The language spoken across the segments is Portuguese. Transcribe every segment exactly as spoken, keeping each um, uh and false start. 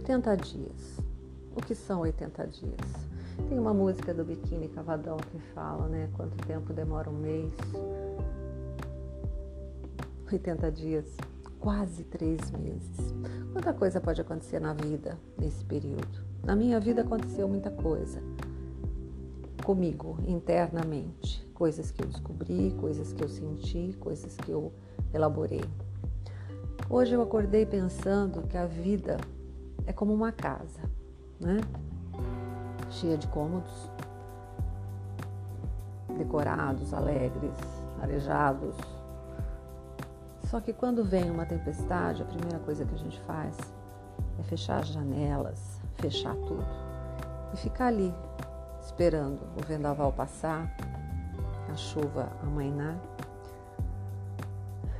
oitenta dias. O que são oitenta dias? Tem uma música do Biquíni Cavadão que fala, né? Quanto tempo demora um mês? oitenta dias, quase três meses. Quanta coisa pode acontecer na vida nesse período? Na minha vida aconteceu muita coisa comigo, internamente. Coisas que eu descobri, coisas que eu senti, coisas que eu elaborei. Hoje eu acordei pensando que a vida é como uma casa, né? Cheia de cômodos, decorados, alegres, arejados. Só que quando vem uma tempestade, a primeira coisa que a gente faz é fechar as janelas, fechar tudo e ficar ali esperando o vendaval passar, a chuva amainar.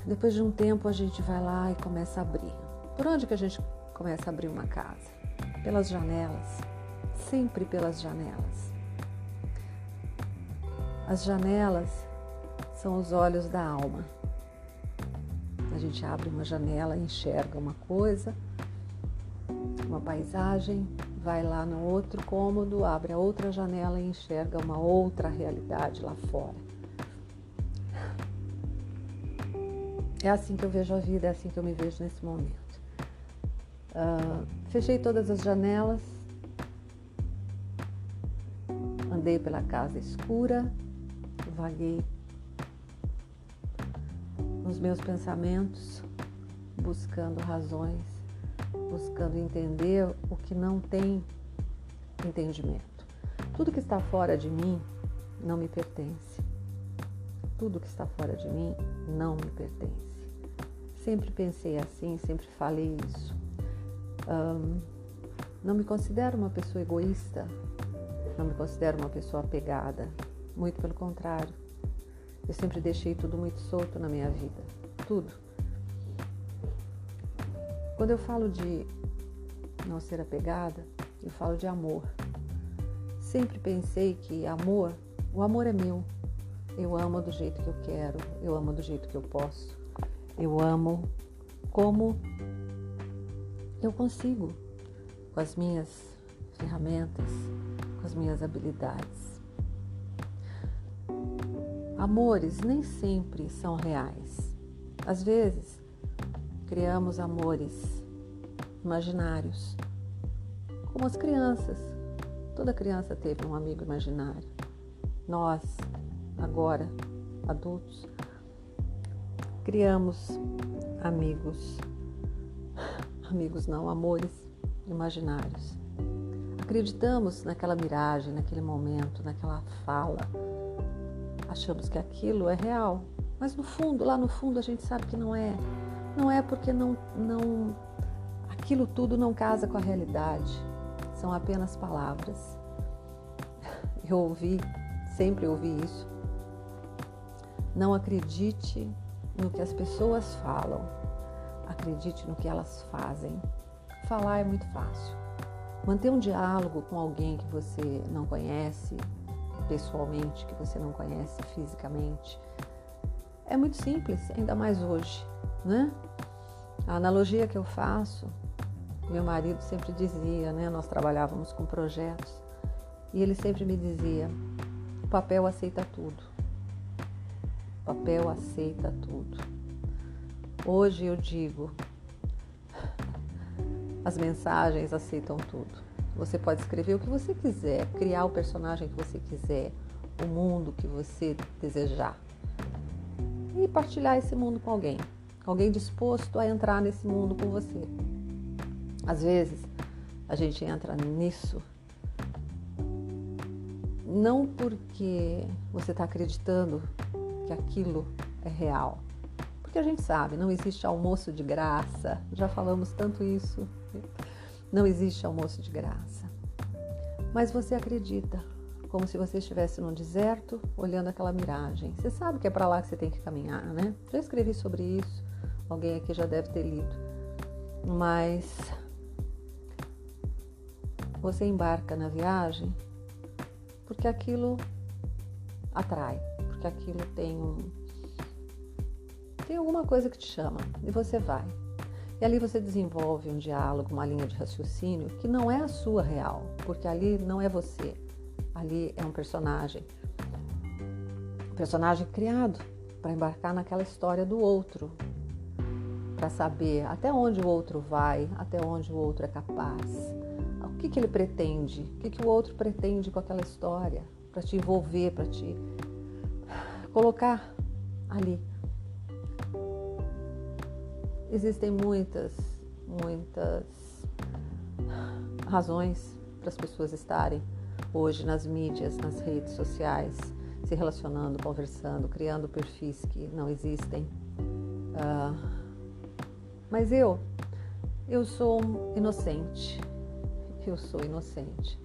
Depois de um tempo a gente vai lá e começa a abrir. Por onde que a gente começa a abrir uma casa? Pelas janelas. Sempre pelas janelas. As janelas são os olhos da alma. A gente abre uma janela, enxerga uma coisa, uma paisagem, vai lá no outro cômodo, abre a outra janela e enxerga uma outra realidade lá fora. É assim que eu vejo a vida, é assim que eu me vejo nesse momento. Uh, fechei todas as janelas, andei pela casa escura, vaguei nos meus pensamentos, buscando razões, buscando entender o que não tem entendimento. Tudo que está fora de mim não me pertence. Tudo que está fora de mim não me pertence. Sempre pensei assim, sempre falei isso. Um, não me considero uma pessoa egoísta. Não me considero uma pessoa apegada, muito pelo contrário. Eu sempre deixei tudo muito solto na minha vida, tudo. Quando eu falo de não ser apegada, eu falo de amor. Sempre pensei que amor, o amor é meu. Eu amo do jeito que eu quero, eu amo do jeito que eu posso, eu amo como eu consigo, com as minhas ferramentas, com as minhas habilidades. Amores nem sempre são reais. Às vezes, criamos amores imaginários, como as crianças. Toda criança teve um amigo imaginário. Nós, agora, adultos, criamos amigos, amigos não, amores imaginários. Acreditamos naquela miragem, naquele momento, naquela fala. Achamos que aquilo é real, mas no fundo, lá no fundo a gente sabe que não é. Não é porque não, não, aquilo tudo não casa com a realidade. São apenas palavras. Eu ouvi, sempre ouvi isso. Não acredite no que as pessoas falam. Acredite no que elas fazem. Falar é muito fácil. Manter um diálogo com alguém que você não conhece pessoalmente, que você não conhece fisicamente, é muito simples, ainda mais hoje, né? A analogia que eu faço, meu marido sempre dizia, né? Nós trabalhávamos com projetos e ele sempre me dizia: o papel aceita tudo. O papel aceita tudo. Hoje eu digo: as mensagens aceitam tudo. Você pode escrever o que você quiser, criar o personagem que você quiser, o mundo que você desejar. E partilhar esse mundo com alguém, alguém disposto a entrar nesse mundo com você. Às vezes, a gente entra nisso não porque você está acreditando que aquilo é real. Porque a gente sabe, não existe almoço de graça, já falamos tanto isso. Não existe almoço de graça. Mas você acredita, como se você estivesse num deserto, olhando aquela miragem. Você sabe que é para lá que você tem que caminhar, né? Já escrevi sobre isso, alguém aqui já deve ter lido. Mas você embarca na viagem porque aquilo atrai, porque aquilo tem um... tem alguma coisa que te chama e você vai. E ali você desenvolve um diálogo, uma linha de raciocínio que não é a sua real, porque ali não é você, ali é um personagem. Um personagem criado para embarcar naquela história do outro, para saber até onde o outro vai, até onde o outro é capaz, o que, que ele pretende, o que, que o outro pretende com aquela história, para te envolver, para te colocar ali. Existem muitas, muitas razões para as pessoas estarem hoje nas mídias, nas redes sociais, se relacionando, conversando, criando perfis que não existem. Uh, mas eu, eu sou inocente, eu sou inocente,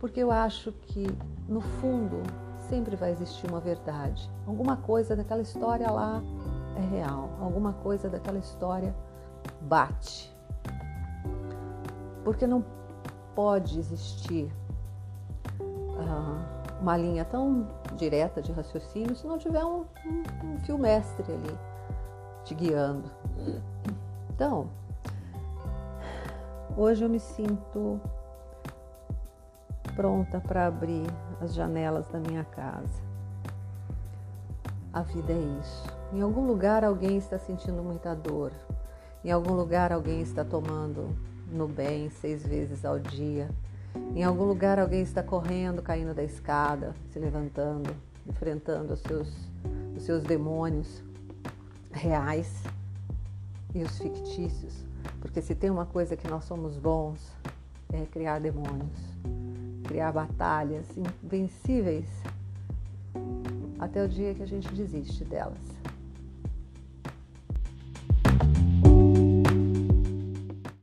porque eu acho que no fundo sempre vai existir uma verdade, alguma coisa daquela história lá é real, alguma coisa daquela história bate, porque não pode existir uh, uma linha tão direta de raciocínio se não tiver um, um, um fio mestre ali te guiando. Então, hoje eu me sinto pronta para abrir as janelas da minha casa. A vida é isso. Em algum lugar alguém está sentindo muita dor. Em algum lugar alguém está tomando Nuben seis vezes ao dia. Em algum lugar alguém está correndo, caindo da escada, se levantando, enfrentando os seus, os seus demônios reais e os fictícios. Porque se tem uma coisa que nós somos bons é criar demônios, criar batalhas invencíveis até o dia que a gente desiste delas.